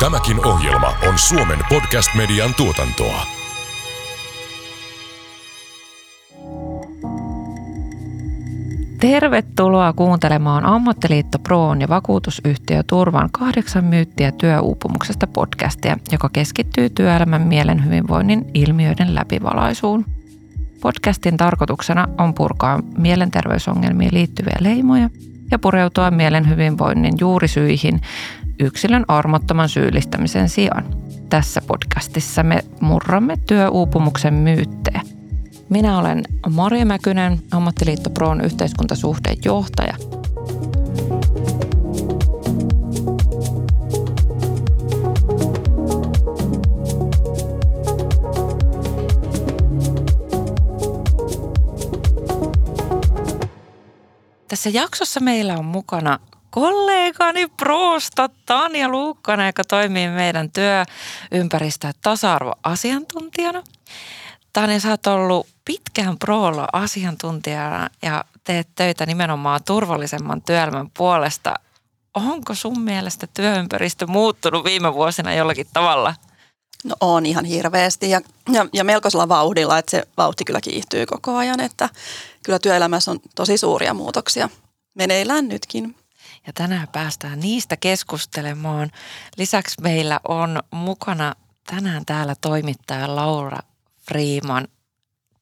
Tämäkin ohjelma on Suomen Podcast Median tuotantoa. Tervetuloa kuuntelemaan Ammattiliitto Proon ja vakuutusyhtiö Turvan 8 myyttiä työuupumuksesta podcastia, joka keskittyy työelämän mielen hyvinvoinnin ilmiöiden läpivalaisuun. Podcastin tarkoituksena on purkaa mielenterveysongelmiin liittyviä leimoja ja pureutua mielen hyvinvoinnin juurisyihin yksilön armottoman syyllistämisen sijaan. Tässä podcastissa me murramme työuupumuksen myyttejä. Minä olen Marja Mäkynen, Ammattiliitto Proon yhteiskuntasuhdejohtaja. Tässä jaksossa meillä on mukana kollegani Prosta Tanja Luukkanen, joka toimii meidän työympäristö- ja tasa-arvoasiantuntijana. Tanja, sä oot ollut pitkään Prolla asiantuntijana ja teet töitä nimenomaan turvallisemman työelämän puolesta. Onko sun mielestä työympäristö muuttunut viime vuosina jollakin tavalla? No on ihan hirveästi ja melkoisella vauhdilla, että se vauhti kyllä kiihtyy koko ajan, että kyllä työelämässä on tosi suuria muutoksia meneillään nytkin. Ja tänään päästään niistä keskustelemaan. Lisäksi meillä on mukana tänään täällä toimittaja Laura Friman.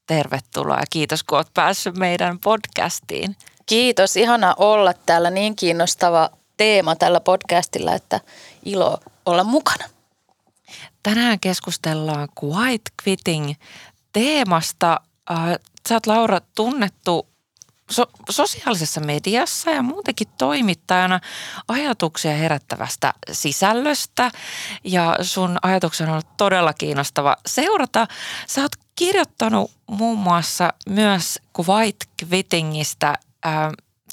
Tervetuloa ja kiitos, kun olet päässyt meidän podcastiin. Kiitos, ihana olla täällä. Niin kiinnostava teema tällä podcastilla, että ilo olla mukana. Tänään keskustellaan Quiet Quitting -teemasta. Sä oot, Laura, tunnettu sosiaalisessa mediassa ja muutenkin toimittajana ajatuksia herättävästä sisällöstä, ja sun ajatuksen on ollut todella kiinnostava seurata. Sä oot kirjoittanut muun muassa myös Quiet Quittingistä,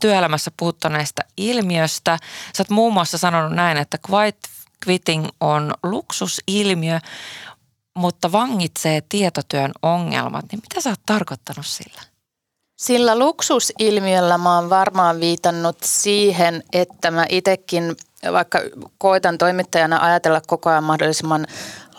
työelämässä puuttuneesta ilmiöstä. Sä oot muun muassa sanonut näin, että Quiet Quitting on luksusilmiö, mutta vangitsee tietotyön ongelmat. Niin mitä sä oot tarkoittanut sillä? Sillä luksusilmiöllä mä oon varmaan viitannut siihen, että mä itsekin vaikka koitan toimittajana ajatella koko ajan mahdollisimman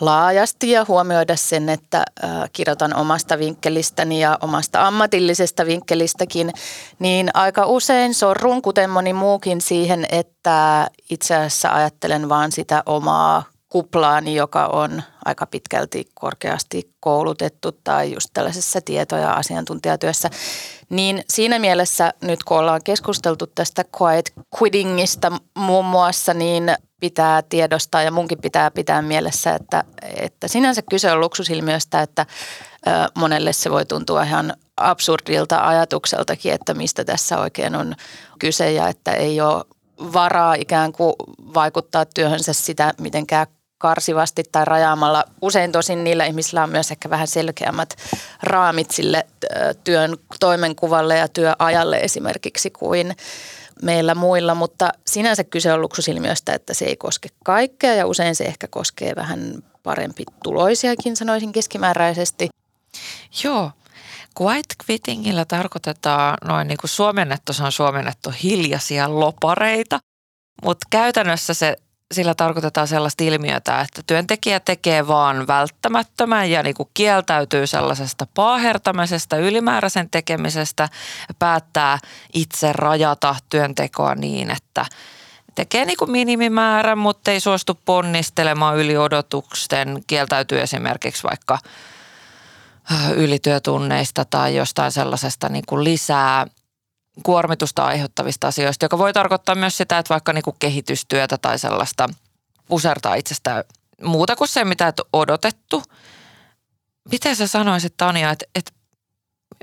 laajasti ja huomioida sen, että kirjoitan omasta vinkkelistäni ja omasta ammatillisesta vinkkelistäkin, niin aika usein sorrun, kuten moni muukin, siihen, että itse asiassa ajattelen vaan sitä omaa kuplaani, joka on aika pitkälti korkeasti koulutettu tai just tällaisessa tieto- ja asiantuntijatyössä. Niin siinä mielessä nyt, kun ollaan keskusteltu tästä Quiet Quittingistä muun muassa, niin pitää tiedostaa ja munkin pitää pitää mielessä, että sinänsä kyse on luksusilmiöstä, että monelle se voi tuntua ihan absurdilta ajatukseltakin, että mistä tässä oikein on kyse ja että ei ole varaa ikään kuin vaikuttaa työhönsä sitä mitenkään karsivasti tai rajaamalla. Usein tosin niillä ihmisillä on myös ehkä vähän selkeämmät raamit sille työn toimenkuvalle ja työajalle esimerkiksi kuin meillä muilla, mutta sinänsä kyse on luksusilmiöstä, että se ei koske kaikkea ja usein se ehkä koskee vähän parempi tuloisiakin, sanoisin keskimääräisesti. Joo. Quiet Quittingillä tarkoitetaan noin niin kuin suomennettu hiljaisia lopareita, mutta käytännössä sillä tarkoitetaan sellaista ilmiötä, että työntekijä tekee vaan välttämättömän ja niin kuin kieltäytyy sellaisesta paahertamisesta, ylimääräisen tekemisestä ja päättää itse rajata työntekoa niin, että tekee niin kuin minimimäärän, mutta ei suostu ponnistelemaan yli odotusten, kieltäytyy esimerkiksi vaikka ylityötunneista tai jostain sellaisesta niin kuin lisää kuormitusta aiheuttavista asioista, joka voi tarkoittaa myös sitä, että vaikka niin kuin kehitystyötä tai sellaista pusertaa itsestä muuta kuin se, mitä et odotettu. Miten sä sanoisit, Tanja, että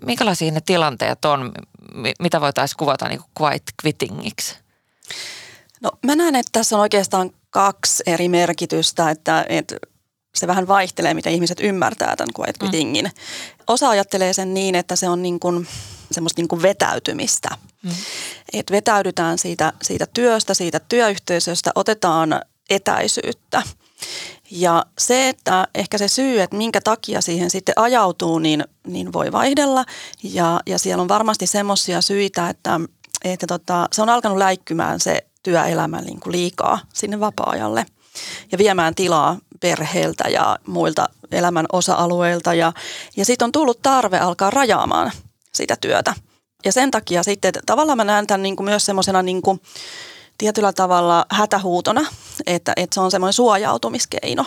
minkälaisia ne tilanteet on, mitä voitaisiin kuvata niin kuin quiet quittingiksi? No mä näen, että tässä on oikeastaan kaksi eri merkitystä, että se vähän vaihtelee, miten ihmiset ymmärtää tämän quiet quittingin. Osa ajattelee sen niin, että se on niin kuin semmoista niin kuin vetäytymistä. Että vetäydytään siitä työstä, siitä työyhteisöstä, otetaan etäisyyttä. Ja se, että ehkä se syy, että minkä takia siihen sitten ajautuu, niin voi vaihdella. Ja siellä on varmasti semmoisia syitä, että se on alkanut läikkymään se työelämä niin kuin liikaa sinne vapaa-ajalle. ja viemään tilaa perheeltä ja muilta elämän osa-alueilta. Ja siitä on tullut tarve alkaa rajaamaan sitä työtä. Ja sen takia sitten tavallaan mä näen tämän niin kuin myös semmoisena niin kuin tietyllä tavalla hätähuutona, että se on semmoinen suojautumiskeino.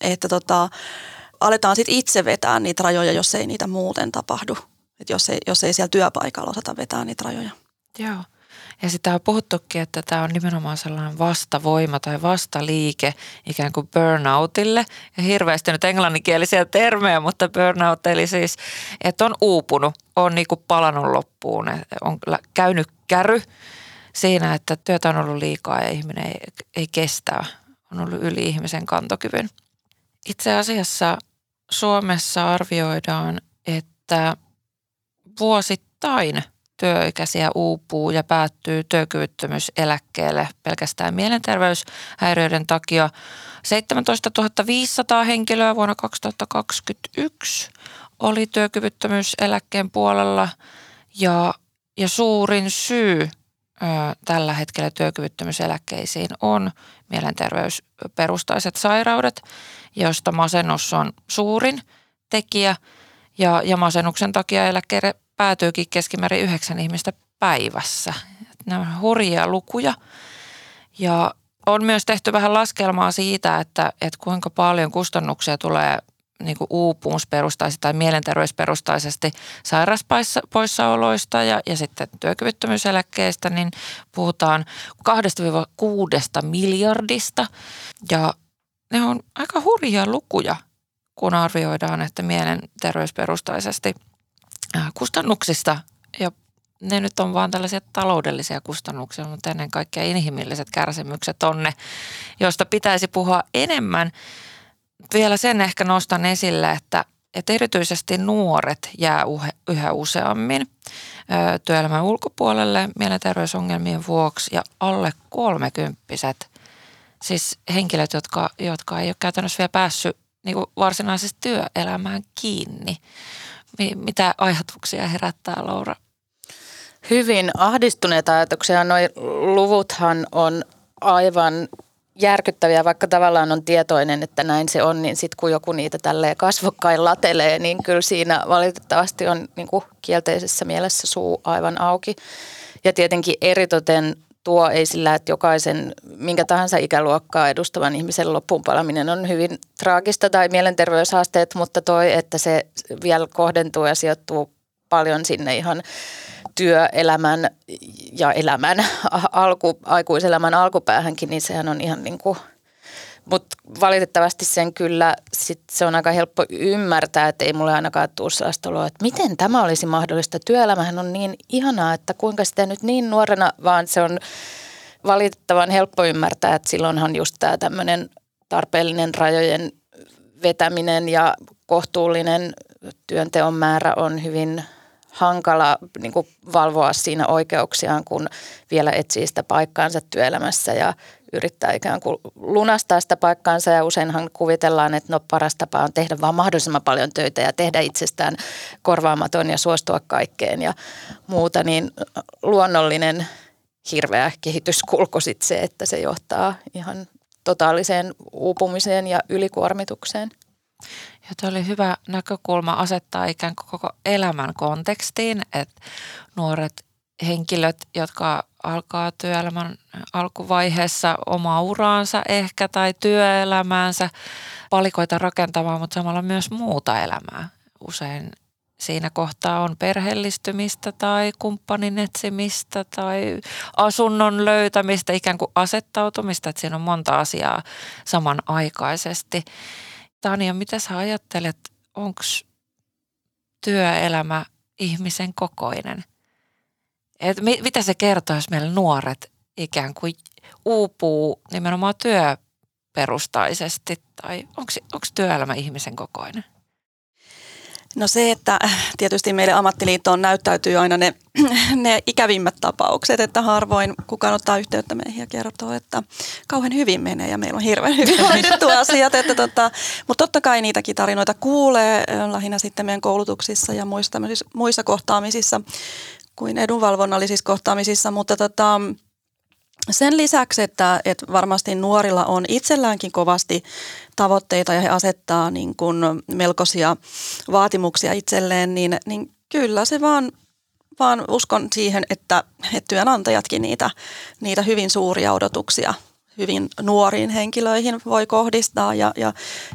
Että aletaan sitten itse vetää niitä rajoja, jos ei niitä muuten tapahdu. Että jos ei siellä työpaikalla osata vetää niitä rajoja. Joo. Ja sitä on puhuttukin, että tämä on nimenomaan sellainen vastavoima tai vastaliike ikään kuin burnoutille. Ja hirveästi nyt englanninkielisiä termejä, mutta burnout eli siis, että on uupunut, on niin kuin palannut loppuun, on käynyt käry siinä, että työtä on ollut liikaa ja ihminen ei kestä, on ollut yli ihmisen kantokyvyn. Itse asiassa Suomessa arvioidaan, että vuosittain työikäisiä uupuu ja päättyy työkyvyttömyyseläkkeelle pelkästään mielenterveyshäiriöiden takia. 17 500 henkilöä vuonna 2021 oli työkyvyttömyyseläkkeen puolella ja suurin syy tällä hetkellä työkyvyttömyyseläkkeisiin on mielenterveysperustaiset sairaudet, joista masennus on suurin tekijä ja masennuksen takia eläkkeelle päätyykin keskimäärin 9 ihmistä päivässä. Nämä on hurjia lukuja ja on myös tehty vähän laskelmaa siitä, että kuinka paljon kustannuksia tulee niin kuin uupumusperustaisesti tai mielenterveysperustaisesti sairauspoissaoloista ja sitten työkyvyttömyyseläkkeistä, niin puhutaan 2-6 miljardista ja ne on aika hurjia lukuja, kun arvioidaan, että mielenterveysperustaisesti kustannuksista ja ne nyt on vaan tällaisia taloudellisia kustannuksia, mutta ennen kaikkea inhimilliset kärsimykset on ne, joista pitäisi puhua enemmän. Vielä sen ehkä nostan esille, että erityisesti nuoret jää yhä useammin työelämän ulkopuolelle mielenterveysongelmien vuoksi ja alle 30-vuotiaat, siis henkilöt, jotka ei ole käytännössä vielä päässyt niin varsinaisesti työelämään kiinni. Mitä ajatuksia herättää, Laura? Hyvin ahdistuneita ajatuksia. Nuo luvuthan on aivan järkyttäviä, vaikka tavallaan on tietoinen, että näin se on, niin sitten kun joku niitä tälleen kasvokkain latelee, niin kyllä siinä valitettavasti on niin kuin kielteisessä mielessä suu aivan auki. Ja tietenkin eritoten tuo ei sillä, että jokaisen minkä tahansa ikäluokkaa edustavan ihmisen loppuun palaminen on hyvin traagista tai mielenterveyshaasteet, mutta toi, että se vielä kohdentuu ja sijoittuu paljon sinne ihan työelämän ja aikuiselämän alkupäähänkin, niin sehän on ihan niin kuin, mutta valitettavasti sen kyllä, sit se on aika helppo ymmärtää, että ei mulle ainakaan tule sellaista oloa, että miten tämä olisi mahdollista. Työelämähän on niin ihanaa, että kuinka sitä nyt niin nuorena, vaan se on valitettavan helppo ymmärtää, että silloinhan just tämä tämmöinen tarpeellinen rajojen vetäminen ja kohtuullinen työnteon määrä on hyvin hankala niin kuin valvoa siinä oikeuksiaan, kun vielä etsii sitä paikkaansa työelämässä ja yrittää ikään kuin lunastaa sitä paikkaansa ja useinhan kuvitellaan, että no paras tapa on tehdä vaan mahdollisimman paljon töitä ja tehdä itsestään korvaamaton ja suostua kaikkeen ja muuta, niin luonnollinen hirveä kehityskulku sitten se, että se johtaa ihan totaaliseen uupumiseen ja ylikuormitukseen. Ja tuo oli hyvä näkökulma asettaa ikään kuin koko elämän kontekstiin, että nuoret henkilöt, jotka alkaa työelämän alkuvaiheessa omaa uraansa ehkä tai työelämäänsä palikoita rakentamaan, mutta samalla myös muuta elämää. Usein siinä kohtaa on perheellistymistä tai kumppanin etsimistä tai asunnon löytämistä, ikään kuin asettautumista, että siinä on monta asiaa samanaikaisesti. Tanja, mitä sä ajattelet, onko työelämä ihmisen kokoinen? Et mitä se kertoo, jos meillä nuoret ikään kuin uupuu nimenomaan työperustaisesti tai onko työelämä ihmisen kokoinen? No se, että tietysti meille ammattiliittoon näyttäytyy aina ne ikävimmät tapaukset, että harvoin kukaan ottaa yhteyttä meihin ja kertoo, että kauhean hyvin menee ja meillä on hirveän hyvin hoidettu asiat. Mutta totta kai niitäkin tarinoita kuulee lähinnä sitten meidän koulutuksissa ja muissa kohtaamisissa kuin edunvalvonnallisissa kohtaamisissa, mutta Sen lisäksi, että varmasti nuorilla on itselläänkin kovasti tavoitteita ja he asettaa niin kuin melkoisia vaatimuksia itselleen, niin kyllä se vaan uskon siihen, että työnantajatkin niitä hyvin suuria odotuksia hyvin nuoriin henkilöihin voi kohdistaa ja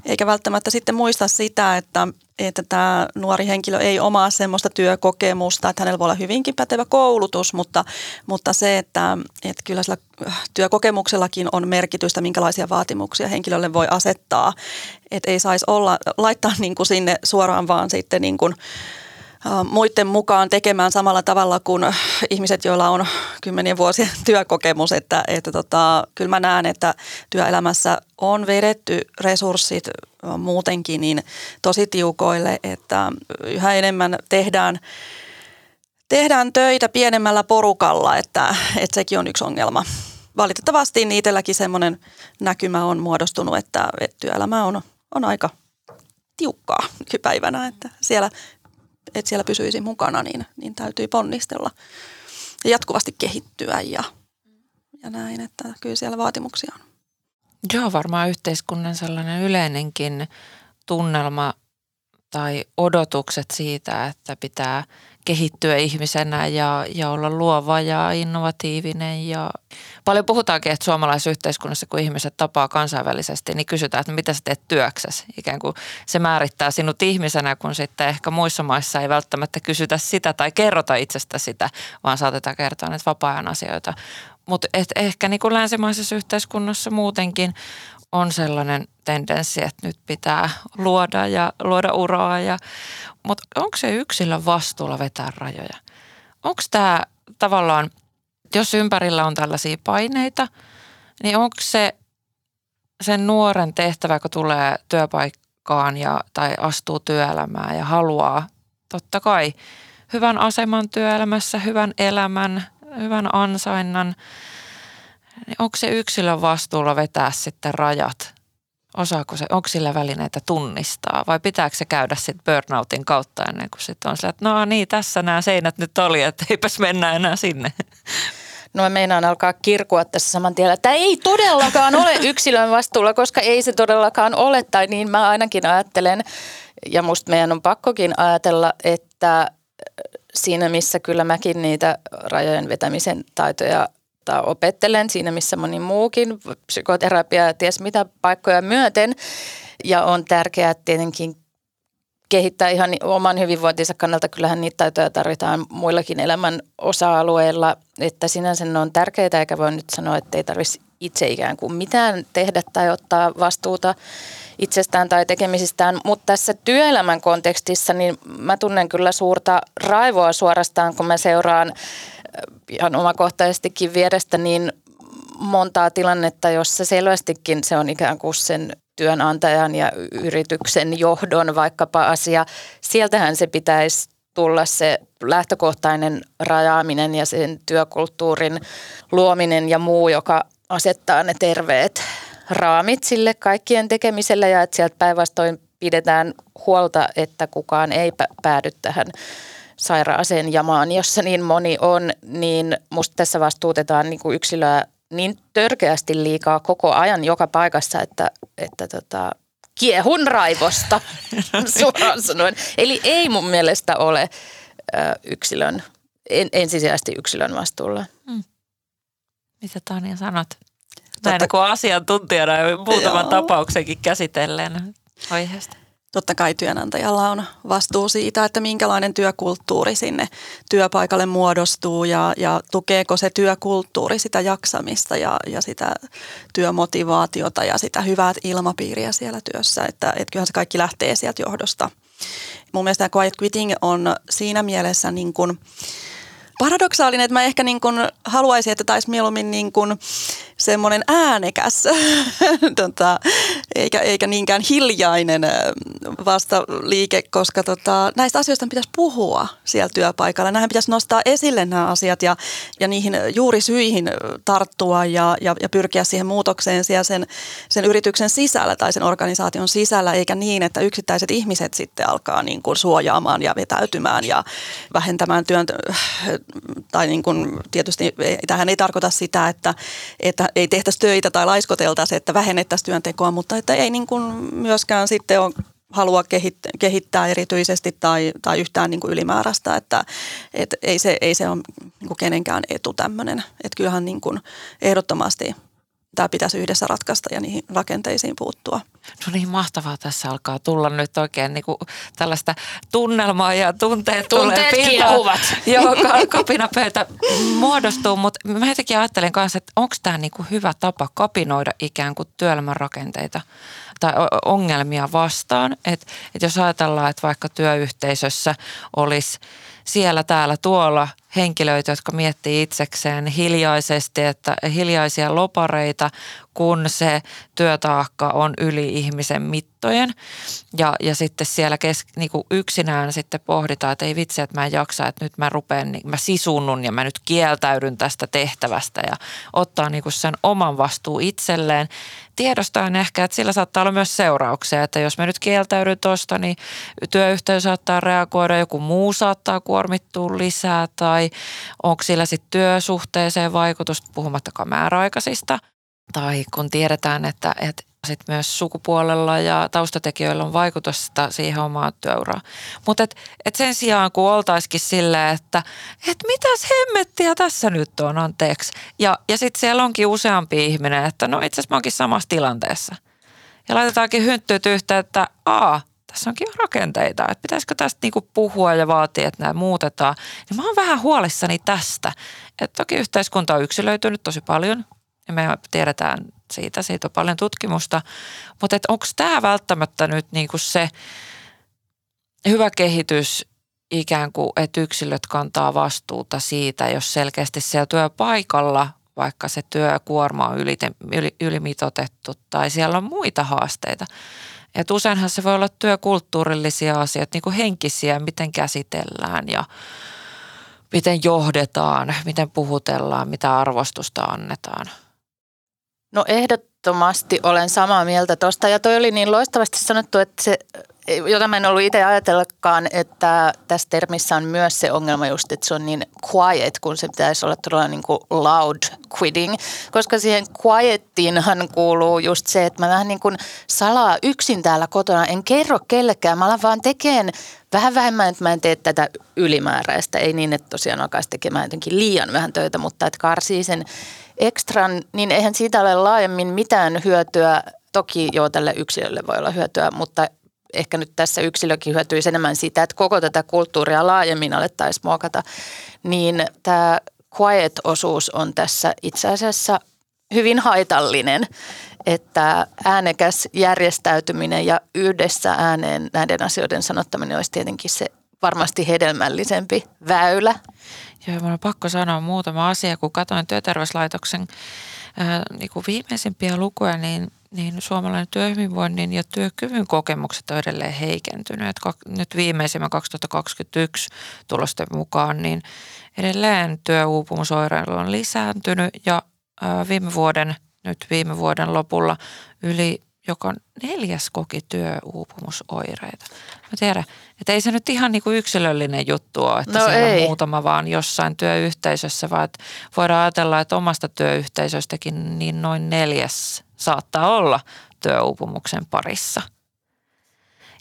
eikä välttämättä sitten muista sitä, että tämä nuori henkilö ei omaa semmoista työkokemusta, että hänellä voi olla hyvinkin pätevä koulutus, mutta se, että kyllä sillä työkokemuksellakin on merkitystä, minkälaisia vaatimuksia henkilölle voi asettaa, että ei saisi laittaa niin kuin sinne suoraan vaan sitten niin kuin muiden mukaan tekemään samalla tavalla kuin ihmiset, joilla on 10 vuosien työkokemus, että kyllä mä näen, että työelämässä on vedetty resurssit muutenkin niin tosi tiukoille, että yhä enemmän tehdään töitä pienemmällä porukalla, että sekin on yksi ongelma. Valitettavasti niin itselläkin semmoinen näkymä on muodostunut, että työelämä on aika tiukkaa nykypäivänä, että siellä pysyisi mukana, niin täytyy ponnistella ja jatkuvasti kehittyä ja näin, että kyllä siellä vaatimuksia on. Joo, varmaan yhteiskunnan sellainen yleinenkin tunnelma tai odotukset siitä, että pitää kehittyä ihmisenä ja olla luova ja innovatiivinen. Ja paljon puhutaankin, että suomalaisessa yhteiskunnassa, kun ihmiset tapaa kansainvälisesti, niin kysytään, että mitä sä teet työksesi. Ikään kuin se määrittää sinut ihmisenä, kun sitten ehkä muissa maissa ei välttämättä kysytä sitä tai kerrota itsestä sitä, vaan saatetaan kertoa näitä vapaa-ajan asioita. Mutta ehkä niin kuin länsimaisessa yhteiskunnassa muutenkin on sellainen tendenssi, että nyt pitää luoda uraa. Mutta onko se yksilön vastuulla vetää rajoja? Onko tämä tavallaan, jos ympärillä on tällaisia paineita, niin onko se sen nuoren tehtävä, kun tulee työpaikkaan tai astuu työelämään ja haluaa totta kai hyvän aseman työelämässä, hyvän elämän, hyvän ansainnan, niin onko se yksilön vastuulla vetää sitten rajat? Osaako se, onko sillä välineitä tunnistaa vai pitääkö se käydä sitten burnoutin kautta ennen kuin sitten on sillä, että no niin, tässä nämä seinät nyt oli, että eipäs mennä enää sinne. No mä meinaan alkaa kirkua tässä saman tiellä, että ei todellakaan ole yksilön vastuulla, koska ei se todellakaan ole. Tai niin mä ainakin ajattelen ja musta meidän on pakkokin ajatella, että siinä missä kyllä mäkin niitä rajojen vetämisen taitoja opettelen siinä, missä moni muukin, psykoterapia ja ties mitä paikkoja myöten. Ja on tärkeää tietenkin kehittää ihan oman hyvinvointinsa kannalta. Kyllähän niitä taitoja tarvitaan muillakin elämän osa-alueilla, että sinänsä ne on tärkeitä, eikä voi nyt sanoa, että ei tarvitsisi itse ikään kuin mitään tehdä tai ottaa vastuuta itsestään tai tekemisistään. Mutta tässä työelämän kontekstissa niin mä tunnen kyllä suurta raivoa suorastaan, kun mä seuraan ihan omakohtaisestikin vierestä niin montaa tilannetta, jossa selvästikin se on ikään kuin sen työnantajan ja yrityksen johdon vaikkapa asia. Sieltähän se pitäisi tulla se lähtökohtainen rajaaminen ja sen työkulttuurin luominen ja muu, joka asettaa ne terveet raamit sille kaikkien tekemiselle ja että sieltä päinvastoin pidetään huolta, että kukaan ei päädy tähän sairaaseen jamaan, jossa niin moni on, niin musta tässä vastuutetaan niin kuin yksilöä niin törkeästi liikaa koko ajan joka paikassa, että kiehun raivosta suoraan sanoen. Eli ei mun mielestä ole yksilön, ensisijaisesti yksilön vastuulla. Mm. Mitä Tanja sanot? Näin kuin asiantuntijana ja muutaman tapauksenkin käsitelleen aiheesta. Totta kai työnantajalla on vastuu siitä, että minkälainen työkulttuuri sinne työpaikalle muodostuu ja tukeeko se työkulttuuri sitä jaksamista ja sitä työmotivaatiota ja sitä hyvää ilmapiiriä siellä työssä. Että kyllähän se kaikki lähtee sieltä johdosta. Mun mielestä Quiet Quitting on siinä mielessä niin kuin paradoksaalinen, että mä ehkä niin kuin haluaisin, että taisi mieluummin niin kuin semmoinen äänekäs, eikä niinkään hiljainen vastaliike, koska näistä asioista pitäisi puhua siellä työpaikalla. Näihin pitäisi nostaa esille nämä asiat ja niihin juurisyihin tarttua ja pyrkiä siihen muutokseen siellä sen yrityksen sisällä tai sen organisaation sisällä, eikä niin, että yksittäiset ihmiset sitten alkaa niin kuin suojaamaan ja vetäytymään ja vähentämään työn tai niin kuin tietysti tämähän ei tarkoita sitä, että ei tehtäisi töitä tai laiskoteltaisi, että vähennettäisiin työntekoa, mutta että ei niin kuin myöskään sitten ole halua kehittää erityisesti tai yhtään niin kuin ylimääräistä, että ei se ole niin kuin kenenkään etu tämmöinen. Että kyllähän niin kuin ehdottomasti tämä pitäisi yhdessä ratkaista ja niihin rakenteisiin puuttua. No niin, mahtavaa. Tässä alkaa tulla nyt oikein niin kuin tällaista tunnelmaa ja tunteet tulee kiehuvat. Joo, kapinapöytä muodostuu, mutta mä jotenkin ajattelen kanssa, että onko tämä niin kuin hyvä tapa kapinoida ikään kuin työelämän rakenteita tai ongelmia vastaan. Että jos ajatellaan, että vaikka työyhteisössä olisi siellä, täällä, tuolla henkilöitä, jotka miettii itsekseen hiljaisesti, että hiljaisia lopareita, kun se työtaakka on yli ihmisen mittojen. Ja sitten siellä niinku yksinään sitten pohditaan, että ei vitsi, että mä en jaksa, että nyt mä rupean, mä sisunnun ja mä nyt kieltäydyn tästä tehtävästä ja ottaa niinku sen oman vastuu itselleen. Tiedostaen ehkä, että sillä saattaa olla myös seurauksia, että jos mä nyt kieltäydyn tuosta, niin työyhteys saattaa reagoida, joku muu saattaa kuormittua lisää tai onko sillä sitten työsuhteeseen vaikutusta, puhumattakaan määräaikaisista. Tai kun tiedetään, että sitten myös sukupuolella ja taustatekijöillä on vaikutusta siihen omaan työuraan. Mutta et sen sijaan, kun oltaisikin silleen, että et mitäs hemmettiä tässä nyt on, anteeksi. Ja sitten siellä onkin useampi ihminen, että no itse asiassa mä oonkin samassa tilanteessa. Ja laitetaankin hynttyyt yhteen, että tässä onkin rakenteita, että pitäisikö tästä niinku puhua ja vaatia, että nämä muutetaan. Ja mä oon vähän huolissani tästä. Et toki yhteiskunta on yksilöitynyt tosi paljon. Ja me tiedetään siitä on paljon tutkimusta, mutta onko tämä välttämättä nyt niinku se hyvä kehitys ikään kuin, että yksilöt kantaa vastuuta siitä, jos selkeästi siellä työpaikalla, vaikka se työkuorma on ylimitoitettu tai siellä on muita haasteita. Et useinhan se voi olla työkulttuurillisia asioita, niinku henkisiä, miten käsitellään ja miten johdetaan, miten puhutellaan, mitä arvostusta annetaan? No ehdottomasti olen samaa mieltä tuosta. Ja toi oli niin loistavasti sanottu, että se, jota mä en ollut itse ajatellakaan, että tässä termissä on myös se ongelma just, että se on niin quiet, kun se pitäisi olla todella niin kuin loud quitting. Koska siihen quietinhan kuuluu just se, että mä vähän niin kuin salaa yksin täällä kotona, en kerro kellekään, mä alan vaan tekemään vähän vähemmän, että mä en tee tätä ylimääräistä, ei niin, että tosiaan alkaisi tekemään jotenkin liian vähän töitä, mutta että karsii sen ekstran, niin eihän siitä ole laajemmin mitään hyötyä. Toki joo, tälle yksilölle voi olla hyötyä, mutta ehkä nyt tässä yksilökin hyötyisi enemmän siitä, että koko tätä kulttuuria laajemmin alettaisiin muokata. Niin tämä quiet-osuus on tässä itse asiassa hyvin haitallinen, että äänekäs järjestäytyminen ja yhdessä ääneen näiden asioiden sanottaminen olisi tietenkin se varmasti hedelmällisempi väylä. Joo, minun on pakko sanoa muutama asia. Kun katsoin Työterveyslaitoksen niin viimeisimpiä lukuja, niin suomalainen työhyvinvoinnin ja työkyvyn kokemukset on edelleen heikentynyt. Nyt viimeisimmän 2021 tulosten mukaan, niin edelleen työuupumusoireilu on lisääntynyt ja viime vuoden lopulla yli joka neljäs koki työuupumusoireita. Mä tiedän, että ei se nyt ihan niin kuin yksilöllinen juttu ole, että siellä on muutama vaan jossain työyhteisössä, vaan että voidaan ajatella, että omasta työyhteisöstäkin niin noin neljäs saattaa olla työuupumuksen parissa.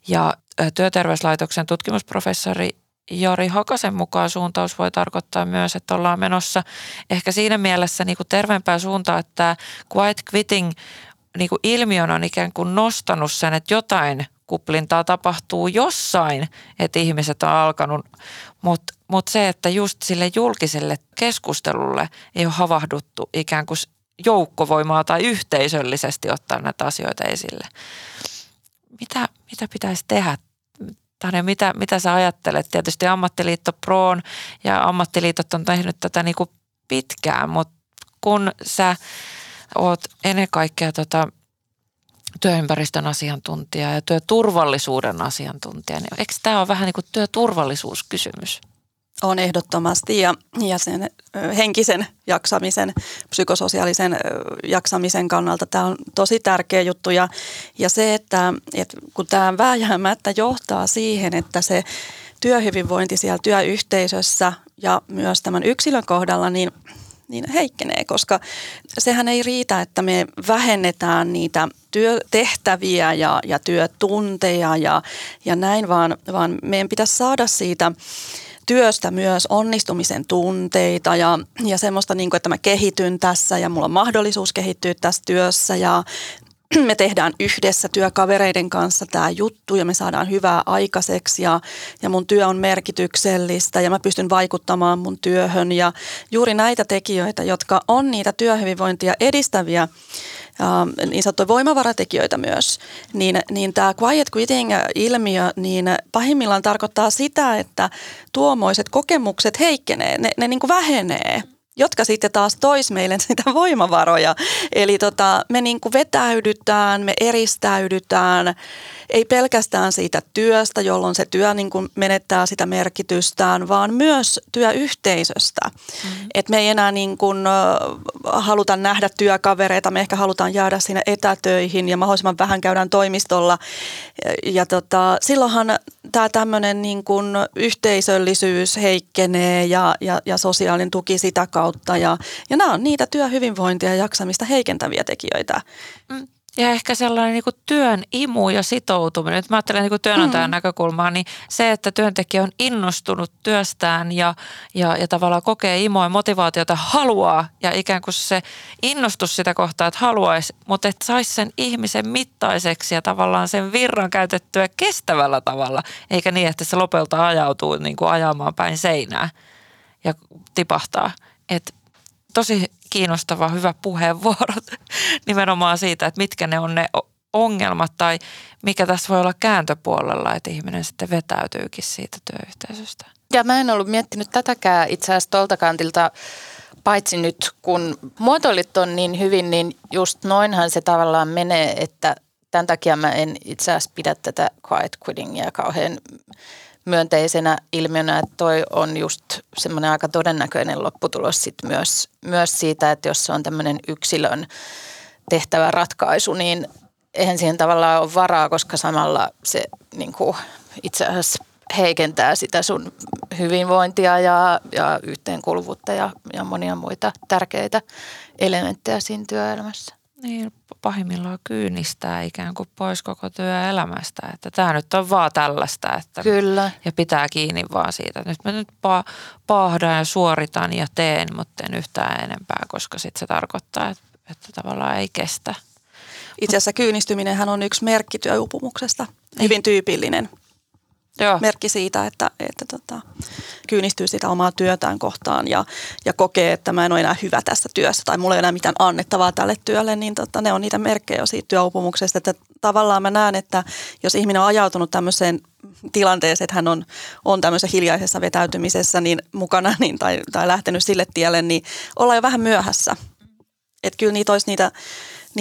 Ja Työterveyslaitoksen tutkimusprofessori Jori Hakasen mukaan suuntaus voi tarkoittaa myös, että ollaan menossa ehkä siinä mielessä niin kuin terveempää suuntaa, että quiet quitting niin kuin ilmiön on ikään kuin nostanut sen, että jotain kuplintaa tapahtuu jossain, että ihmiset on alkanut, mut se, että just sille julkiselle keskustelulle ei ole havahduttu ikään kuin joukkovoimaa tai yhteisöllisesti ottaa näitä asioita esille. Mitä pitäisi tehdä? Tanja, mitä sä ajattelet? Tietysti Ammattiliitto Pro ja ammattiliitot on tehnyt tätä niin kuin pitkään, mutta kun sä oot ennen kaikkea työympäristön asiantuntija ja työturvallisuuden asiantuntija, niin eikö tämä ole vähän niin kuin työturvallisuuskysymys? On ehdottomasti ja sen henkisen jaksamisen, psykososiaalisen jaksamisen kannalta tämä on tosi tärkeä juttu ja se, että kun tämä vääjäämättä johtaa siihen, että se työhyvinvointi siellä työyhteisössä ja myös tämän yksilön kohdalla niin heikkenee, koska sehän ei riitä, että me vähennetään niitä työtehtäviä ja työtunteja ja näin, vaan meidän pitäisi saada siitä työstä myös onnistumisen tunteita ja semmoista, niin kuin, että mä kehityn tässä ja mulla on mahdollisuus kehittyä tässä työssä ja me tehdään yhdessä työkavereiden kanssa tämä juttu ja me saadaan hyvää aikaiseksi ja mun työ on merkityksellistä ja mä pystyn vaikuttamaan mun työhön ja juuri näitä tekijöitä, jotka on niitä työhyvinvointia edistäviä, niin sanottuja voimavaratekijöitä myös, niin tämä quiet quitting-ilmiö niin pahimmillaan tarkoittaa sitä, että tuommoiset kokemukset heikkenee, ne niin kuin vähenee, jotka sitten taas tois meille niitä voimavaroja. Eli me niin kuin vetäydytään, me eristäydytään, ei pelkästään siitä työstä, jolloin se työ niin kuin menettää sitä merkitystään, vaan myös työyhteisöstä. Mm-hmm. Et me ei enää niin kuin haluta nähdä työkavereita, me ehkä halutaan jäädä siinä etätöihin ja mahdollisimman vähän käydään toimistolla. Ja silloinhan tämä tämmöinen niin kuin yhteisöllisyys heikkenee ja sosiaalinen tuki sitä kautta. Ja nämä on niitä työhyvinvointia ja jaksamista heikentäviä tekijöitä. Mm. Ja ehkä sellainen niin kuin työn imu ja sitoutuminen. Nyt mä ajattelen niin kuin työnantajan näkökulmaa, niin se, että työntekijä on innostunut työstään ja tavallaan kokee imoa ja motivaatiota, haluaa ja ikään kuin se innostus sitä kohtaa, että haluaisi, mutta että saisi sen ihmisen mittaiseksi ja tavallaan sen virran käytettyä kestävällä tavalla, eikä niin, että se lopulta ajautuu niin kuin ajamaan päin seinää ja tipahtaa. Et tosi kiinnostava, hyvä puheenvuorot nimenomaan siitä, että mitkä ne on ne ongelmat tai mikä tässä voi olla kääntöpuolella, että ihminen sitten vetäytyykin siitä työyhteisöstä. Ja mä en ollut miettinyt tätäkään itse asiassa tuolta kantilta, paitsi nyt kun muotoilit on niin hyvin, niin just noinhan se tavallaan menee, että tämän takia mä en itse asiassa pidä tätä quiet quittingia kauhean myönteisenä ilmiönä, että toi on just semmoinen aika todennäköinen lopputulos sit myös siitä, että jos se on tämmöinen yksilön tehtävä ratkaisu, niin eihän siihen tavallaan ole varaa, koska samalla se niin kuin itse asiassa heikentää sitä sun hyvinvointia ja yhteenkuuluvuutta ja monia muita tärkeitä elementtejä siinä työelämässä. Niin, pahimmillaan kyynistää ikään kuin pois koko työelämästä, että tämä nyt on vaan tällaista, että kyllä. Ja pitää kiinni vaan siitä. Nyt mä nyt paahdan ja suoritan ja teen, mutta en yhtään enempää, koska sitten se tarkoittaa, että tavallaan ei kestä. Itse asiassa kyynistyminenhän on yksi merkki työuupumuksesta, hyvin tyypillinen. Joo. Merkki siitä, että kyynistyy sitä omaa työtään kohtaan ja kokee, että mä en ole enää hyvä tässä työssä tai mulla ei enää mitään annettavaa tälle työlle, niin ne on niitä merkkejä jo siitä työuupumuksesta. Että tavallaan mä näen, että jos ihminen on ajautunut tämmöiseen tilanteeseen, että hän on tämmöisessä hiljaisessa vetäytymisessä niin mukana niin, tai lähtenyt sille tielle, niin ollaan jo vähän myöhässä. Että kyllä niitä olisi niitä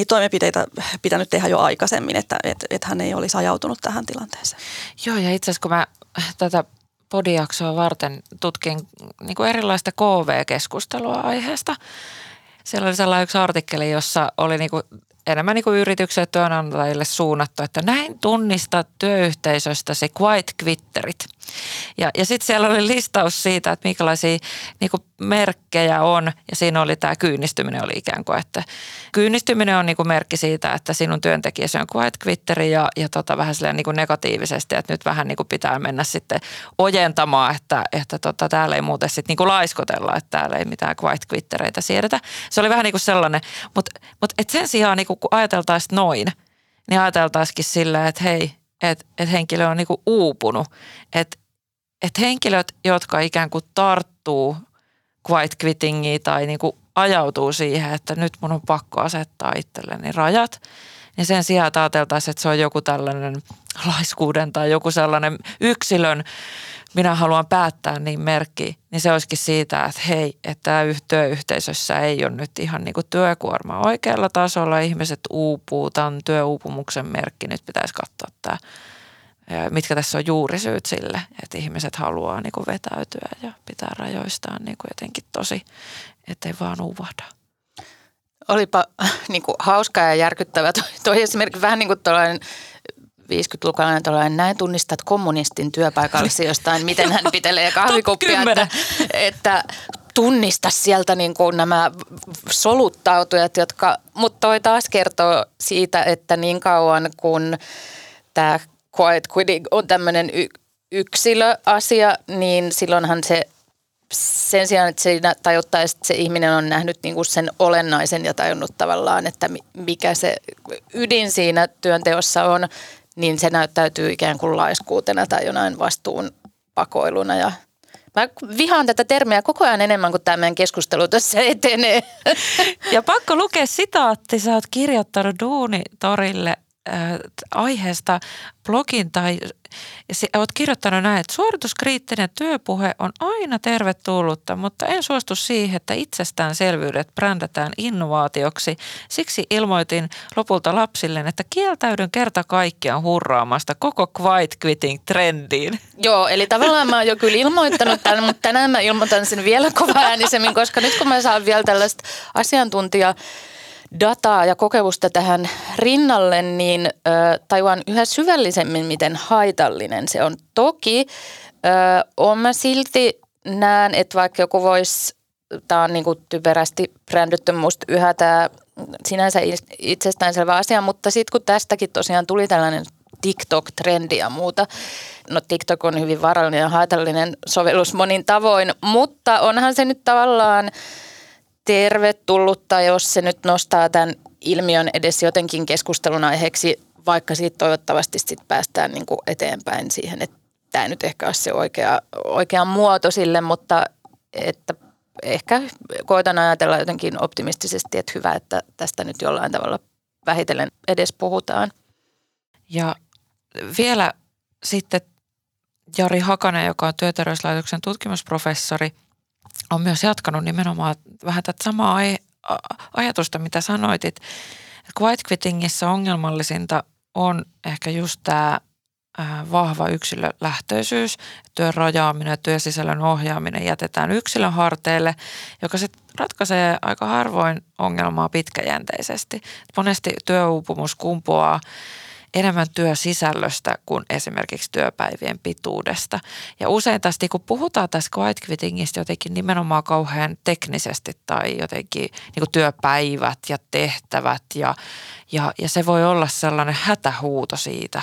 toimenpiteitä pitänyt tehdä jo aikaisemmin, että hän ei olisi ajautunut tähän tilanteeseen. Joo, ja itse asiassa kun mä tätä podijaksoa varten tutkin niin kuin erilaista KV-keskustelua aiheesta, siellä oli sellainen yksi artikkeli, jossa oli niin kuin enemmän niin kuin yrityksiä työnantajille suunnattu, että näin tunnistat työyhteisöstäsi quiet quitterit. Ja sitten siellä oli listaus siitä, että minkälaisia niin kuin merkkejä on, ja siinä oli tämä kyynistyminen oli ikään kuin, että kyynistyminen on niin kuin merkki siitä, että sinun työntekijäsi on quiet quitteri ja vähän silleen niin kuin negatiivisesti, että nyt vähän niin kuin pitää mennä sitten ojentamaan, että täällä ei muuten sitten niin kuin laiskotella, että täällä ei mitään quiet quittereitä siedetä. Se oli vähän niin kuin sellainen, mutta et sen sijaan niin kuin kun ajateltaisiin noin, niin ajateltaisikin sillä, että hei, että henkilö on niin kuin uupunut, että henkilöt, jotka ikään kuin tarttuu quiet quittingiin tai niin kuin ajautuu siihen, että nyt mun on pakko asettaa itselleni rajat, niin sen sijaan ajateltaisiin, että se on joku tällainen laiskuuden tai joku sellainen yksilön, minä haluan päättää niin merkki, niin se olisikin siitä, että hei, että työyhteisössä ei ole nyt ihan niin kuin työkuorma oikealla tasolla, ihmiset uupuu, tämä on työuupumuksen merkki, nyt pitäisi katsoa tämä, mitkä tässä on juurisyyt sille, että ihmiset haluaa niin kuin vetäytyä ja pitää rajoistaan niin kuin jotenkin tosi, ettei vaan uuvahda. Olipa niin kuin hauskaa ja järkyttävää toi esimerkki, vähän niin kuin tuollainen 50-lukainen tuollainen, näin tunnistat kommunistin työpaikallasi jostain, miten hän pitelee kahvikuppia, että tunnista sieltä niin kuin nämä soluttautujat, jotka, mutta toi taas kertoo siitä, että niin kauan kun tämä quiet quitting on tämmöinen yksilöasia, niin silloinhan se sen sijaan, että siinä tajuttaisi, että se ihminen on nähnyt niin kuin sen olennaisen ja tajunnut tavallaan, että mikä se ydin siinä työnteossa on, niin se näyttäytyy ikään kuin laiskuutena tai jonain vastuun pakoiluna. Ja mä vihaan tätä termiä koko ajan enemmän, kun tämä meidän keskustelu tässä etenee. Ja pakko lukea sitaatti. Sä oot kirjoittanut Duunitorille aiheesta blogin tai olet kirjoittanut näin, että suorituskriittinen työpuhe on aina tervetullutta, mutta en suostu siihen, että itsestäänselvyydet brändätään innovaatioksi. Siksi ilmoitin lopulta lapsilleen, että kieltäydyn kerta kaikkiaan hurraamasta koko quiet quitting -trendiin. Joo, eli tavallaan mä oon jo kyllä ilmoittanut tämän, mutta tänään mä ilmoitan sen vielä kovaäänisemmin, koska nyt kun mä saan vielä tällaista asiantuntijaa, dataa ja kokemusta tähän rinnalle, niin tajuan yhä syvällisemmin, miten haitallinen se on. Toki mä silti näen, että vaikka joku voisi, tämä on niin kuin typerästi bränditty musta yhä tämä sinänsä itsestäänselvä asia, mutta sitten kun tästäkin tosiaan tuli tällainen TikTok-trendi ja muuta. No TikTok on hyvin varallinen ja haitallinen sovellus monin tavoin, mutta onhan se nyt tavallaan tervetullutta, jos se nyt nostaa tämän ilmiön edes jotenkin keskustelun aiheeksi, vaikka siitä toivottavasti sit päästään niin kuin eteenpäin siihen, että tämä ei nyt ehkä ole se oikea muoto sille, mutta että ehkä koitan ajatella jotenkin optimistisesti, että hyvä, että tästä nyt jollain tavalla vähitellen edes puhutaan. Ja vielä sitten Jori Hakanen, joka on Työterveyslaitoksen tutkimusprofessori, on myös jatkanut nimenomaan vähän tätä samaa ajatusta, mitä sanoitit. Quiet quittingissä ongelmallisinta on ehkä just tämä vahva yksilölähtöisyys, työn rajaaminen ja työsisällön ohjaaminen jätetään yksilön harteille, joka sitten ratkaisee aika harvoin ongelmaa pitkäjänteisesti. Monesti työuupumus kumpuaa enemmän työsisällöstä kuin esimerkiksi työpäivien pituudesta. Ja usein tästä, kun puhutaan tässä quiet quittingistä jotenkin nimenomaan kauhean teknisesti tai jotenkin niin kuin työpäivät ja tehtävät ja se voi olla sellainen hätähuuto siitä,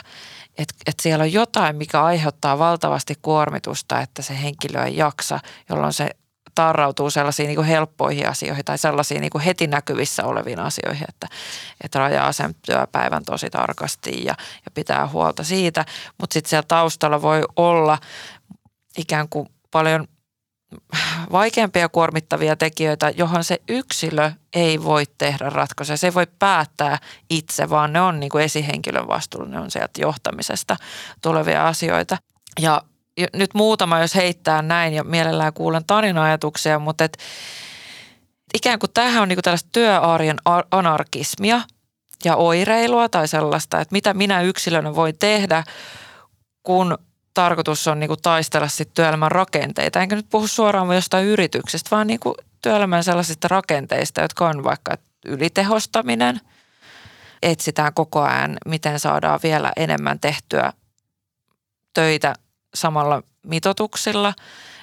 että siellä on jotain, mikä aiheuttaa valtavasti kuormitusta, että se henkilö ei jaksa, jolloin se tarrautuu sellaisiin niin kuin helppoihin asioihin tai sellaisiin niin kuin heti näkyvissä oleviin asioihin, että rajaa sen työpäivän tosi tarkasti ja pitää huolta siitä. Mutta sitten siellä taustalla voi olla ikään kuin paljon vaikeampia kuormittavia tekijöitä, johon se yksilö ei voi tehdä ratkaisuja. Se ei voi päättää itse, vaan ne on niin kuin esihenkilön vastuulla, ne on sieltä johtamisesta tulevia asioita. Ja nyt muutama, jos heittää näin ja mielellään kuulen Tanin ajatuksia, mutta et, ikään kuin tämähän on niinku tällaista työarjen anarkismia ja oireilua tai sellaista, että mitä minä yksilönä voin tehdä, kun tarkoitus on niinku taistella sit työelämän rakenteita. Enkä nyt puhu suoraan jostain yrityksestä, vaan niinku työelämän sellaisista rakenteista, jotka on vaikka ylitehostaminen, etsitään koko ajan, miten saadaan vielä enemmän tehtyä töitä samalla mitoituksilla,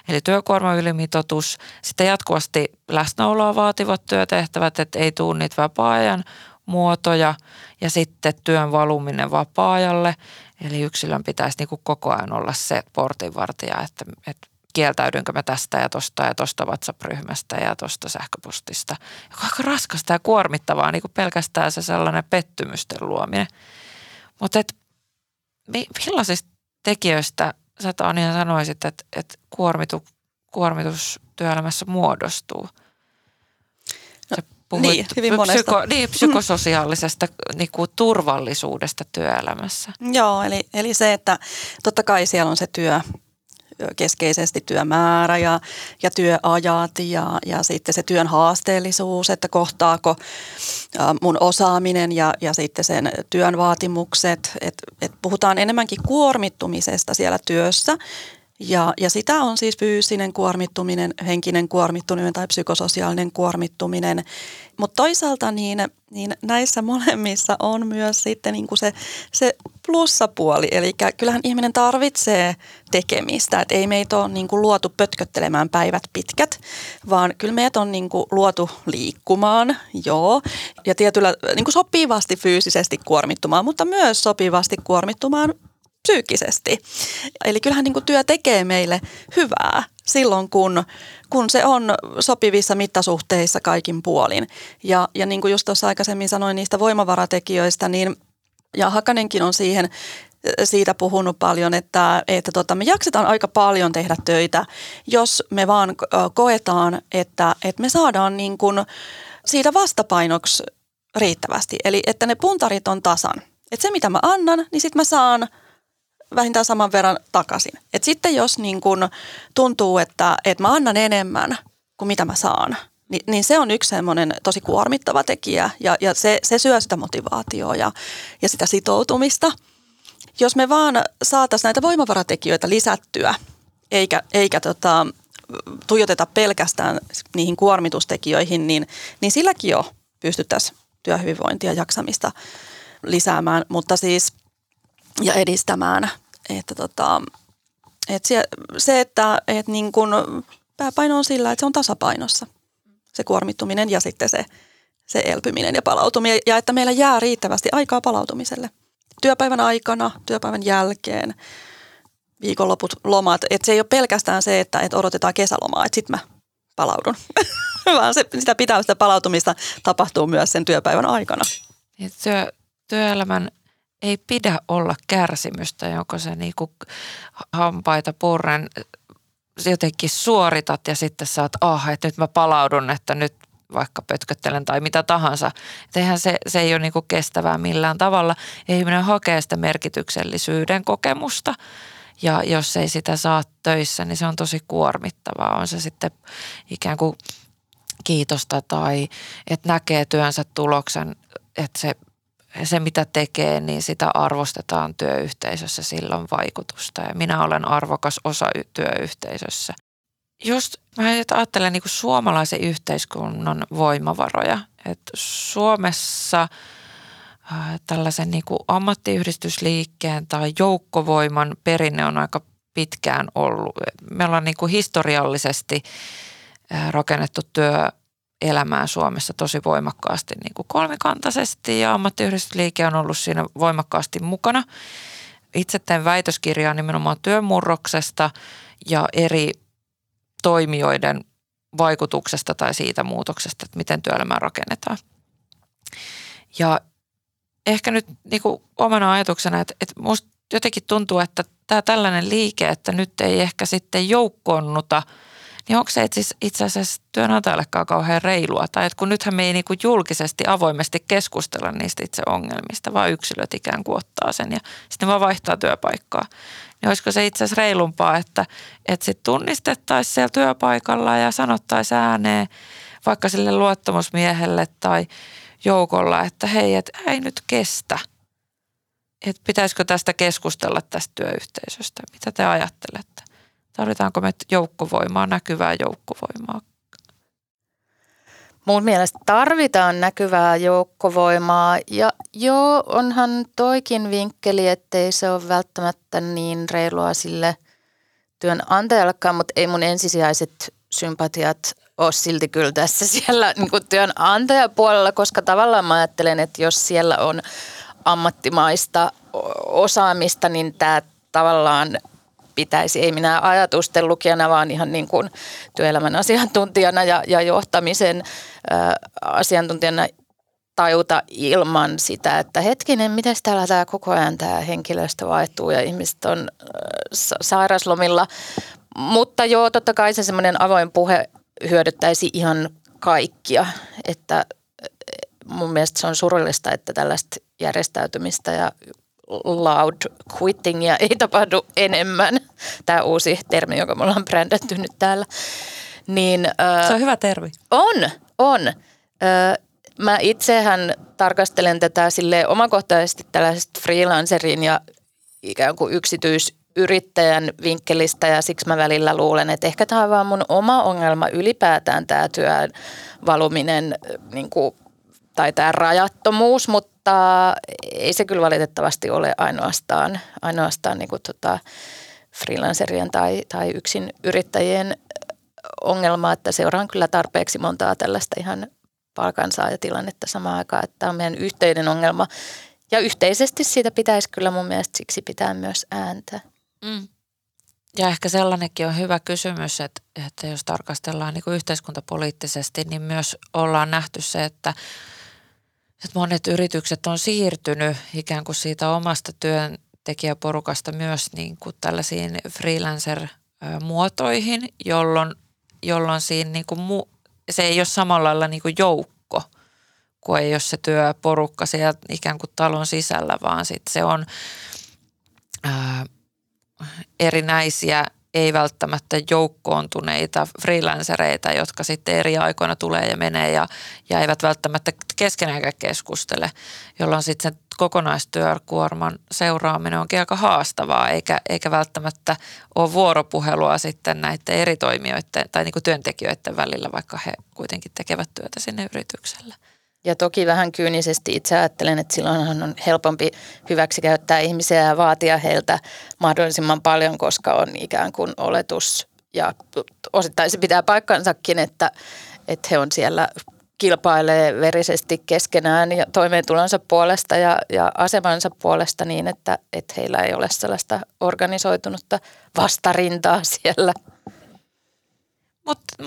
eli työkuormaylimitoitus, sitten jatkuvasti läsnäoloa vaativat työtehtävät, että ei tule niitä vapaa-ajan muotoja ja sitten työn valuminen vapaa-ajalle, eli yksilön pitäisi niin kuin koko ajan olla se portinvartija, että kieltäydynkö mä tästä ja tosta WhatsApp-ryhmästä ja tosta sähköpostista, joka on aika raskasta ja kuormittavaa, niin kuin pelkästään se sellainen pettymysten luominen. Mutta millaisista tekijöistä sä Tanja sanoisit, että kuormitus työelämässä muodostuu? Psykososiaalisesta niin kuin turvallisuudesta työelämässä. Joo, eli se, että totta kai siellä on se työ, keskeisesti työmäärä ja työajat ja sitten se työn haasteellisuus, että kohtaako mun osaaminen ja sitten sen työn vaatimukset. Et puhutaan enemmänkin kuormittumisesta siellä työssä ja sitä on siis fyysinen kuormittuminen, henkinen kuormittuminen tai psykososiaalinen kuormittuminen. Mutta toisaalta niin näissä molemmissa on myös sitten niin kuin se plussapuoli, eli kyllähän ihminen tarvitsee tekemistä, että ei meitä ole niin kuin luotu pötköttelemään päivät pitkät, vaan kyllä meitä on niin kuin luotu liikkumaan, joo, ja tietyllä niin kuin sopivasti fyysisesti kuormittumaan, mutta myös sopivasti kuormittumaan psyykkisesti. Eli kyllähän niin kuin työ tekee meille hyvää silloin, kun se on sopivissa mittasuhteissa kaikin puolin. Ja niin kuin just tuossa aikaisemmin sanoin niistä voimavaratekijöistä, niin ja Hakanenkin on siitä puhunut paljon, että me jaksetaan aika paljon tehdä töitä, jos me vaan koetaan, että me saadaan niin kuin siitä vastapainoksi riittävästi. Eli että ne puntarit on tasan. Että se mitä mä annan, niin sit mä saan vähintään saman verran takaisin. Et sitten jos niin kun tuntuu, että mä annan enemmän kuin mitä mä saan, niin se on yksi semmoinen tosi kuormittava tekijä ja se syö sitä motivaatiota ja sitä sitoutumista. Jos me vaan saataisiin näitä voimavaratekijöitä lisättyä eikä tuijoteta pelkästään niihin kuormitustekijöihin, niin silläkin jo pystyttäisiin työhyvinvointia ja jaksamista lisäämään, mutta siis ja edistämään. Että niin kun pääpaino on sillä, että se on tasapainossa, se kuormittuminen ja sitten se elpyminen ja palautuminen, ja että meillä jää riittävästi aikaa palautumiselle. Työpäivän aikana, työpäivän jälkeen, viikonloput, lomat, että se ei ole pelkästään se, että odotetaan kesälomaa, että sitten mä palaudun, vaan sitä palautumista tapahtuu myös sen työpäivän aikana. Työelämän ei pidä olla kärsimystä, jonka se niinku hampaita purren jotenkin suoritat ja sitten saat, että nyt mä palaudun, että nyt vaikka pötköttelen tai mitä tahansa. Et eihän se ei ole niinku kestävää millään tavalla. Ihminen hakee sitä merkityksellisyyden kokemusta ja jos ei sitä saa töissä, niin se on tosi kuormittavaa. On se sitten ikään kuin kiitosta tai että näkee työnsä tuloksen, että se mitä tekee, niin sitä arvostetaan työyhteisössä, sillä on vaikutusta ja minä olen arvokas osa työyhteisössä. Jos mä ajattelen niin kuin suomalaisen yhteiskunnan voimavaroja, että Suomessa tällaisen niin kuin ammattiyhdistysliikkeen tai joukkovoiman perinne on aika pitkään ollut. Me ollaan niin kuin historiallisesti rakennettu työelämää Suomessa tosi voimakkaasti niin kuin kolmikantaisesti ja ammattiyhdistysliike on ollut siinä voimakkaasti mukana. Itse teen väitöskirjaa nimenomaan työmurroksesta ja eri toimijoiden vaikutuksesta tai siitä muutoksesta, että miten työelämää rakennetaan. Ja ehkä nyt niin kuin omana ajatuksena, että musta jotenkin tuntuu, että tämä tällainen liike, että nyt ei ehkä sitten joukkoonnuta, niin onko se itse asiassa työnantajallekaan kauhean reilua? Tai että kun nythän me ei niin kuin julkisesti avoimesti keskustella niistä itse ongelmista, vaan yksilöt ikään kuin ottaa sen ja sitten vaan vaihtaa työpaikkaa. Niin olisiko se itse asiassa reilumpaa, että sitten tunnistettaisiin siellä työpaikalla ja sanottaisiin ääneen vaikka sille luottamusmiehelle tai joukolla, että hei, että ei nyt kestä. Että pitäisikö tästä keskustella tästä työyhteisöstä? Mitä te ajattelette? Tarvitaanko me joukkovoimaa, näkyvää joukkovoimaa? Mun mielestä tarvitaan näkyvää joukkovoimaa ja joo, onhan toikin vinkkeli, ettei se ole välttämättä niin reilua sille työnantajallekaan, mutta ei mun ensisijaiset sympatiat ole silti kyllä tässä siellä niin kuin työnantajapuolella, koska tavallaan mä ajattelen, että jos siellä on ammattimaista osaamista, niin tämä tavallaan pitäisi, ei minä ajatusten lukijana, vaan ihan niin kuin työelämän asiantuntijana ja johtamisen asiantuntijana tajuta ilman sitä, että hetkinen, miten täällä tämä koko ajan tämä henkilöstö vaihtuu ja ihmiset on sairaslomilla. Mutta joo, totta kai se semmoinen avoin puhe hyödyttäisi ihan kaikkia, että mun mielestä se on surullista, että tällaista järjestäytymistä ja loud quittingia ei tapahdu enemmän. Tämä uusi termi, joka me ollaan brändätty nyt täällä. Niin, se on hyvä termi. On. Mä itsehän tarkastelen tätä silleen omakohtaisesti tällaisesta freelancerin ja ikään kuin yksityisyrittäjän vinkkelistä ja siksi mä välillä luulen, että ehkä tämä on vaan mun oma ongelma ylipäätään tämä työn valuminen niin kuin, tai tämä rajattomuus, mutta mutta ei se kyllä valitettavasti ole ainoastaan niin kuin freelancerien tai yksin yrittäjien ongelma, että seuraan kyllä tarpeeksi montaa tällaista ihan palkansaajatilannetta samaan aikaan, että tämä on meidän yhteinen ongelma ja yhteisesti siitä pitäisi kyllä mun mielestä siksi pitää myös ääntä. Mm. Ja ehkä sellainenkin on hyvä kysymys, että jos tarkastellaan niin kuin yhteiskuntapoliittisesti, niin myös ollaan nähty se, että monet yritykset on siirtynyt ikään kuin siitä omasta työntekijäporukasta myös niin kuin tällaisiin freelancer-muotoihin, jolloin siinä niin kuin se ei ole samalla lailla niin kuin joukko, kun ei ole se työporukka siellä ikään kuin talon sisällä, vaan sitten se on erinäisiä, ei välttämättä joukkoontuneita freelancereita, jotka sitten eri aikoina tulee ja menee ja eivät välttämättä keskenäänkään keskustele, jolloin sitten sen kokonaistyökuorman seuraaminen onkin aika haastavaa, eikä välttämättä ole vuoropuhelua sitten näiden eri toimijoiden tai niin kuin työntekijöiden välillä, vaikka he kuitenkin tekevät työtä sinne yritykselle. Ja toki vähän kyynisesti itse ajattelen, että silloinhan on helpompi hyväksikäyttää ihmisiä ja vaatia heiltä mahdollisimman paljon, koska on ikään kuin oletus ja osittain se pitää paikkansakin, että he on siellä kilpailee verisesti keskenään ja toimeentulonsa puolesta ja asemansa puolesta niin, että heillä ei ole sellaista organisoitunutta vastarintaa siellä.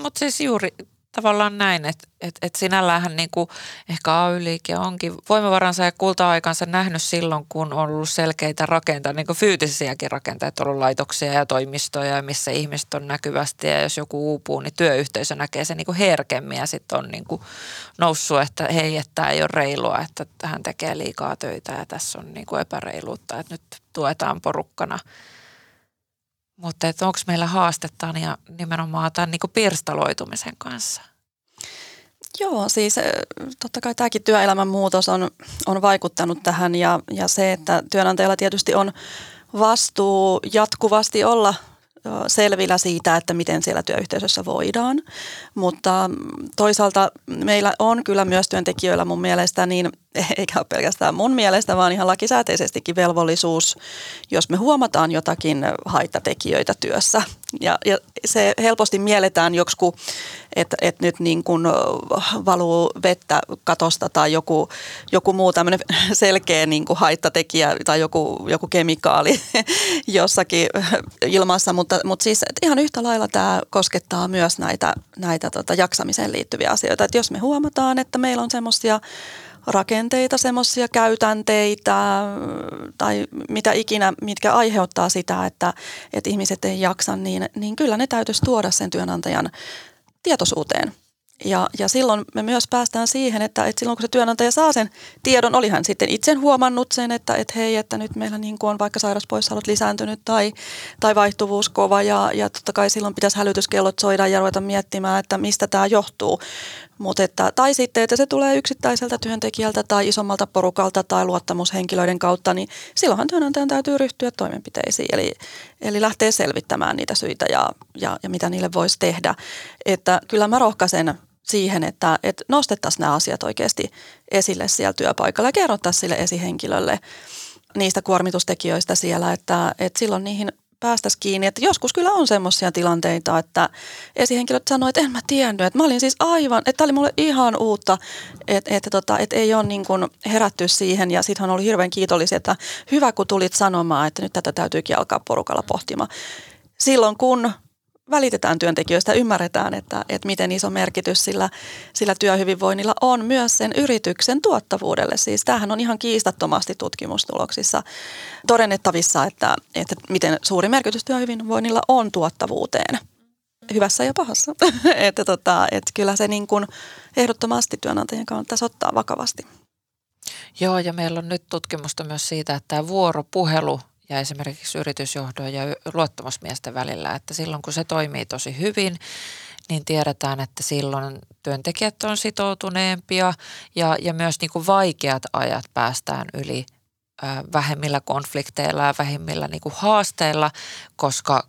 Mut siis juuri tavallaan näin, että sinälläänhän niin kuin ehkä AY-liike onkin voimavaransa ja kulta-aikansa nähnyt silloin, kun on ollut selkeitä rakentaa, niin kuin fyysisiäkin rakentaa, että on ollut laitoksia ja toimistoja, missä ihmiset on näkyvästi ja jos joku uupuu, niin työyhteisö näkee sen niin kuin herkemmin ja sitten on niin kuin noussut, että hei, että tämä ei ole reilua, että hän tekee liikaa töitä ja tässä on niin kuin epäreiluutta, että nyt tuetaan porukkana. Mutta onko meillä haastetta ja nimenomaan tämän niin kuin pirstaloitumisen kanssa? Joo, siis totta kai tämäkin työelämän muutos on vaikuttanut tähän ja se, että työnantajalla tietysti on vastuu jatkuvasti olla selvillä siitä, että miten siellä työyhteisössä voidaan. Mutta toisaalta meillä on kyllä myös työntekijöillä mun mielestä, niin eikä ole pelkästään mun mielestä, vaan ihan lakisääteisestikin velvollisuus, jos me huomataan jotakin haittatekijöitä työssä. Ja se helposti mielletään joksikin, että nyt niin kuin valuu vettä katosta tai joku muu tämmöinen selkeä niin kuin haittatekijä tai joku kemikaali jossakin ilmassa. Mutta siis ihan yhtä lailla tämä koskettaa myös näitä jaksamiseen liittyviä asioita. Että jos me huomataan, että meillä on semmoisia rakenteita, semmoisia käytänteitä tai mitä ikinä, mitkä aiheuttaa sitä, että ihmiset ei jaksa, niin kyllä ne täytyisi tuoda sen työnantajan tietoisuuteen. Ja silloin me myös päästään siihen, että silloin kun se työnantaja saa sen tiedon, oli hän sitten itse huomannut sen, että hei, että nyt meillä niin kuin on vaikka sairauspoissaolot lisääntynyt tai vaihtuvuus kova ja totta kai silloin pitäisi hälytyskellot soida ja ruveta miettimään, että mistä tämä johtuu. Tai sitten, että se tulee yksittäiseltä työntekijältä tai isommalta porukalta tai luottamushenkilöiden kautta, niin silloinhan työnantajan täytyy ryhtyä toimenpiteisiin. Eli lähtee selvittämään niitä syitä ja mitä niille voisi tehdä. Että kyllä mä rohkaisen siihen, että nostettaisiin nämä asiat oikeasti esille siellä työpaikalla ja kerrottaisiin sille esihenkilölle niistä kuormitustekijöistä siellä, että silloin niihin päästäisiin kiinni. Että joskus kyllä on semmoisia tilanteita, että esihenkilöt sanoo, että en mä tiennyt, että mä olin siis aivan, että tämä oli mulle ihan uutta, että ei ole niin kuin herätty siihen ja sitten on ollut hirveän kiitollisia, että hyvä kun tulit sanomaan, että nyt tätä täytyykin alkaa porukalla pohtimaan. Silloin kun välitetään työntekijöistä, ymmärretään, että miten iso merkitys sillä työhyvinvoinnilla on myös sen yrityksen tuottavuudelle. Siis tämähän on ihan kiistattomasti tutkimustuloksissa todennettavissa, että miten suuri merkitys työhyvinvoinnilla on tuottavuuteen, hyvässä ja pahassa. että kyllä se niin kuin ehdottomasti työnantajien kannattaisi ottaa vakavasti. Joo, ja meillä on nyt tutkimusta myös siitä, että tämä vuoropuhelu ja esimerkiksi yritysjohdon ja luottamusmiesten välillä, että silloin kun se toimii tosi hyvin, niin tiedetään, että silloin työntekijät on sitoutuneempia ja myös niin kuin vaikeat ajat päästään yli vähemmillä konflikteilla ja vähemmillä niin kuin haasteilla,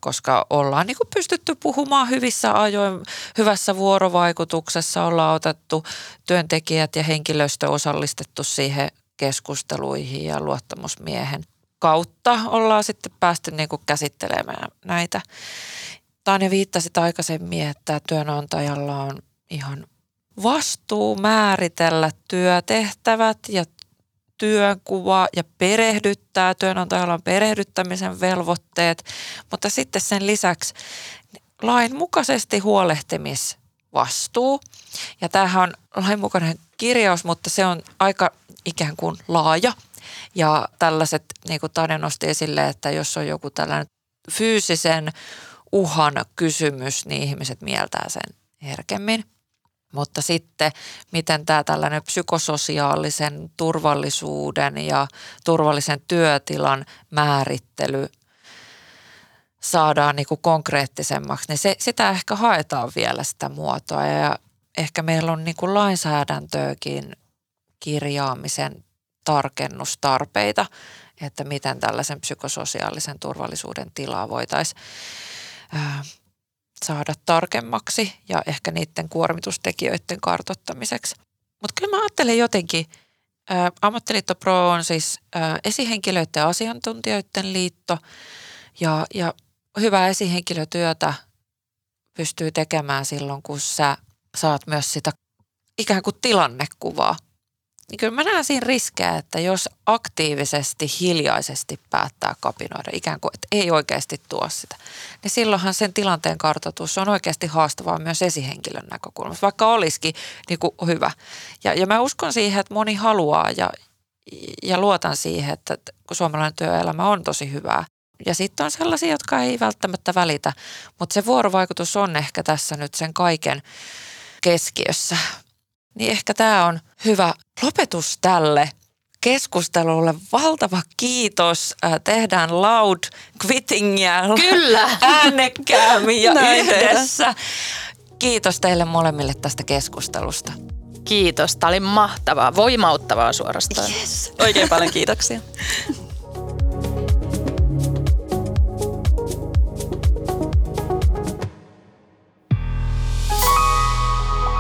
koska ollaan niin kuin pystytty puhumaan hyvissä ajoin, hyvässä vuorovaikutuksessa, ollaan otettu työntekijät ja henkilöstö osallistettu siihen keskusteluihin ja luottamusmiehen kautta ollaan sitten päästy niin kuin käsittelemään näitä. Tanja viittasi aikaisemmin, että työnantajalla on ihan vastuu määritellä työtehtävät ja työnkuva ja perehdyttää. Työnantajalla on perehdyttämisen velvoitteet, mutta sitten sen lisäksi lain mukaisesti huolehtimisvastuu. Ja tämähän on lainmukainen kirjaus, mutta se on aika ikään kuin laaja. Ja tällaiset, niin kuin Tanja nosti esille, että jos on joku tällainen fyysisen uhan kysymys, niin ihmiset mieltää sen herkemmin. Mutta sitten, miten tämä tällainen psykososiaalisen turvallisuuden ja turvallisen työtilan määrittely saadaan niin kuin konkreettisemmaksi, niin sitä ehkä haetaan vielä sitä muotoa. Ja ehkä meillä on niin kuin lainsäädäntöökin kirjaamisen tarkennustarpeita, että miten tällaisen psykososiaalisen turvallisuuden tilaa voitaisiin saada tarkemmaksi ja ehkä niiden kuormitustekijöiden kartoittamiseksi. Mutta kyllä mä ajattelen jotenkin, Ammattiliitto Pro on siis esihenkilöiden ja asiantuntijoiden liitto ja hyvää esihenkilötyötä pystyy tekemään silloin, kun sä saat myös sitä ikään kuin tilannekuvaa. Niin kyllä mä näen siinä riskejä, että jos aktiivisesti, hiljaisesti päättää kapinoida, ikään kuin, että ei oikeasti tuo sitä, niin silloinhan sen tilanteen kartoitus on oikeasti haastavaa myös esihenkilön näkökulmasta, vaikka olisikin niin kuin hyvä. Ja mä uskon siihen, että moni haluaa ja luotan siihen, että suomalainen työelämä on tosi hyvää. Ja sitten on sellaisia, jotka ei välttämättä välitä, mutta se vuorovaikutus on ehkä tässä nyt sen kaiken keskiössä. Niin ehkä tämä on hyvä lopetus tälle keskustelulle. Valtava kiitos. Tehdään loud quittingia. Kyllä. Äänekkäämmin ja yhdessä. Kiitos teille molemmille tästä keskustelusta. Kiitos. Tämä oli mahtavaa, voimauttavaa suorastaan. Yes. Oikein paljon kiitoksia.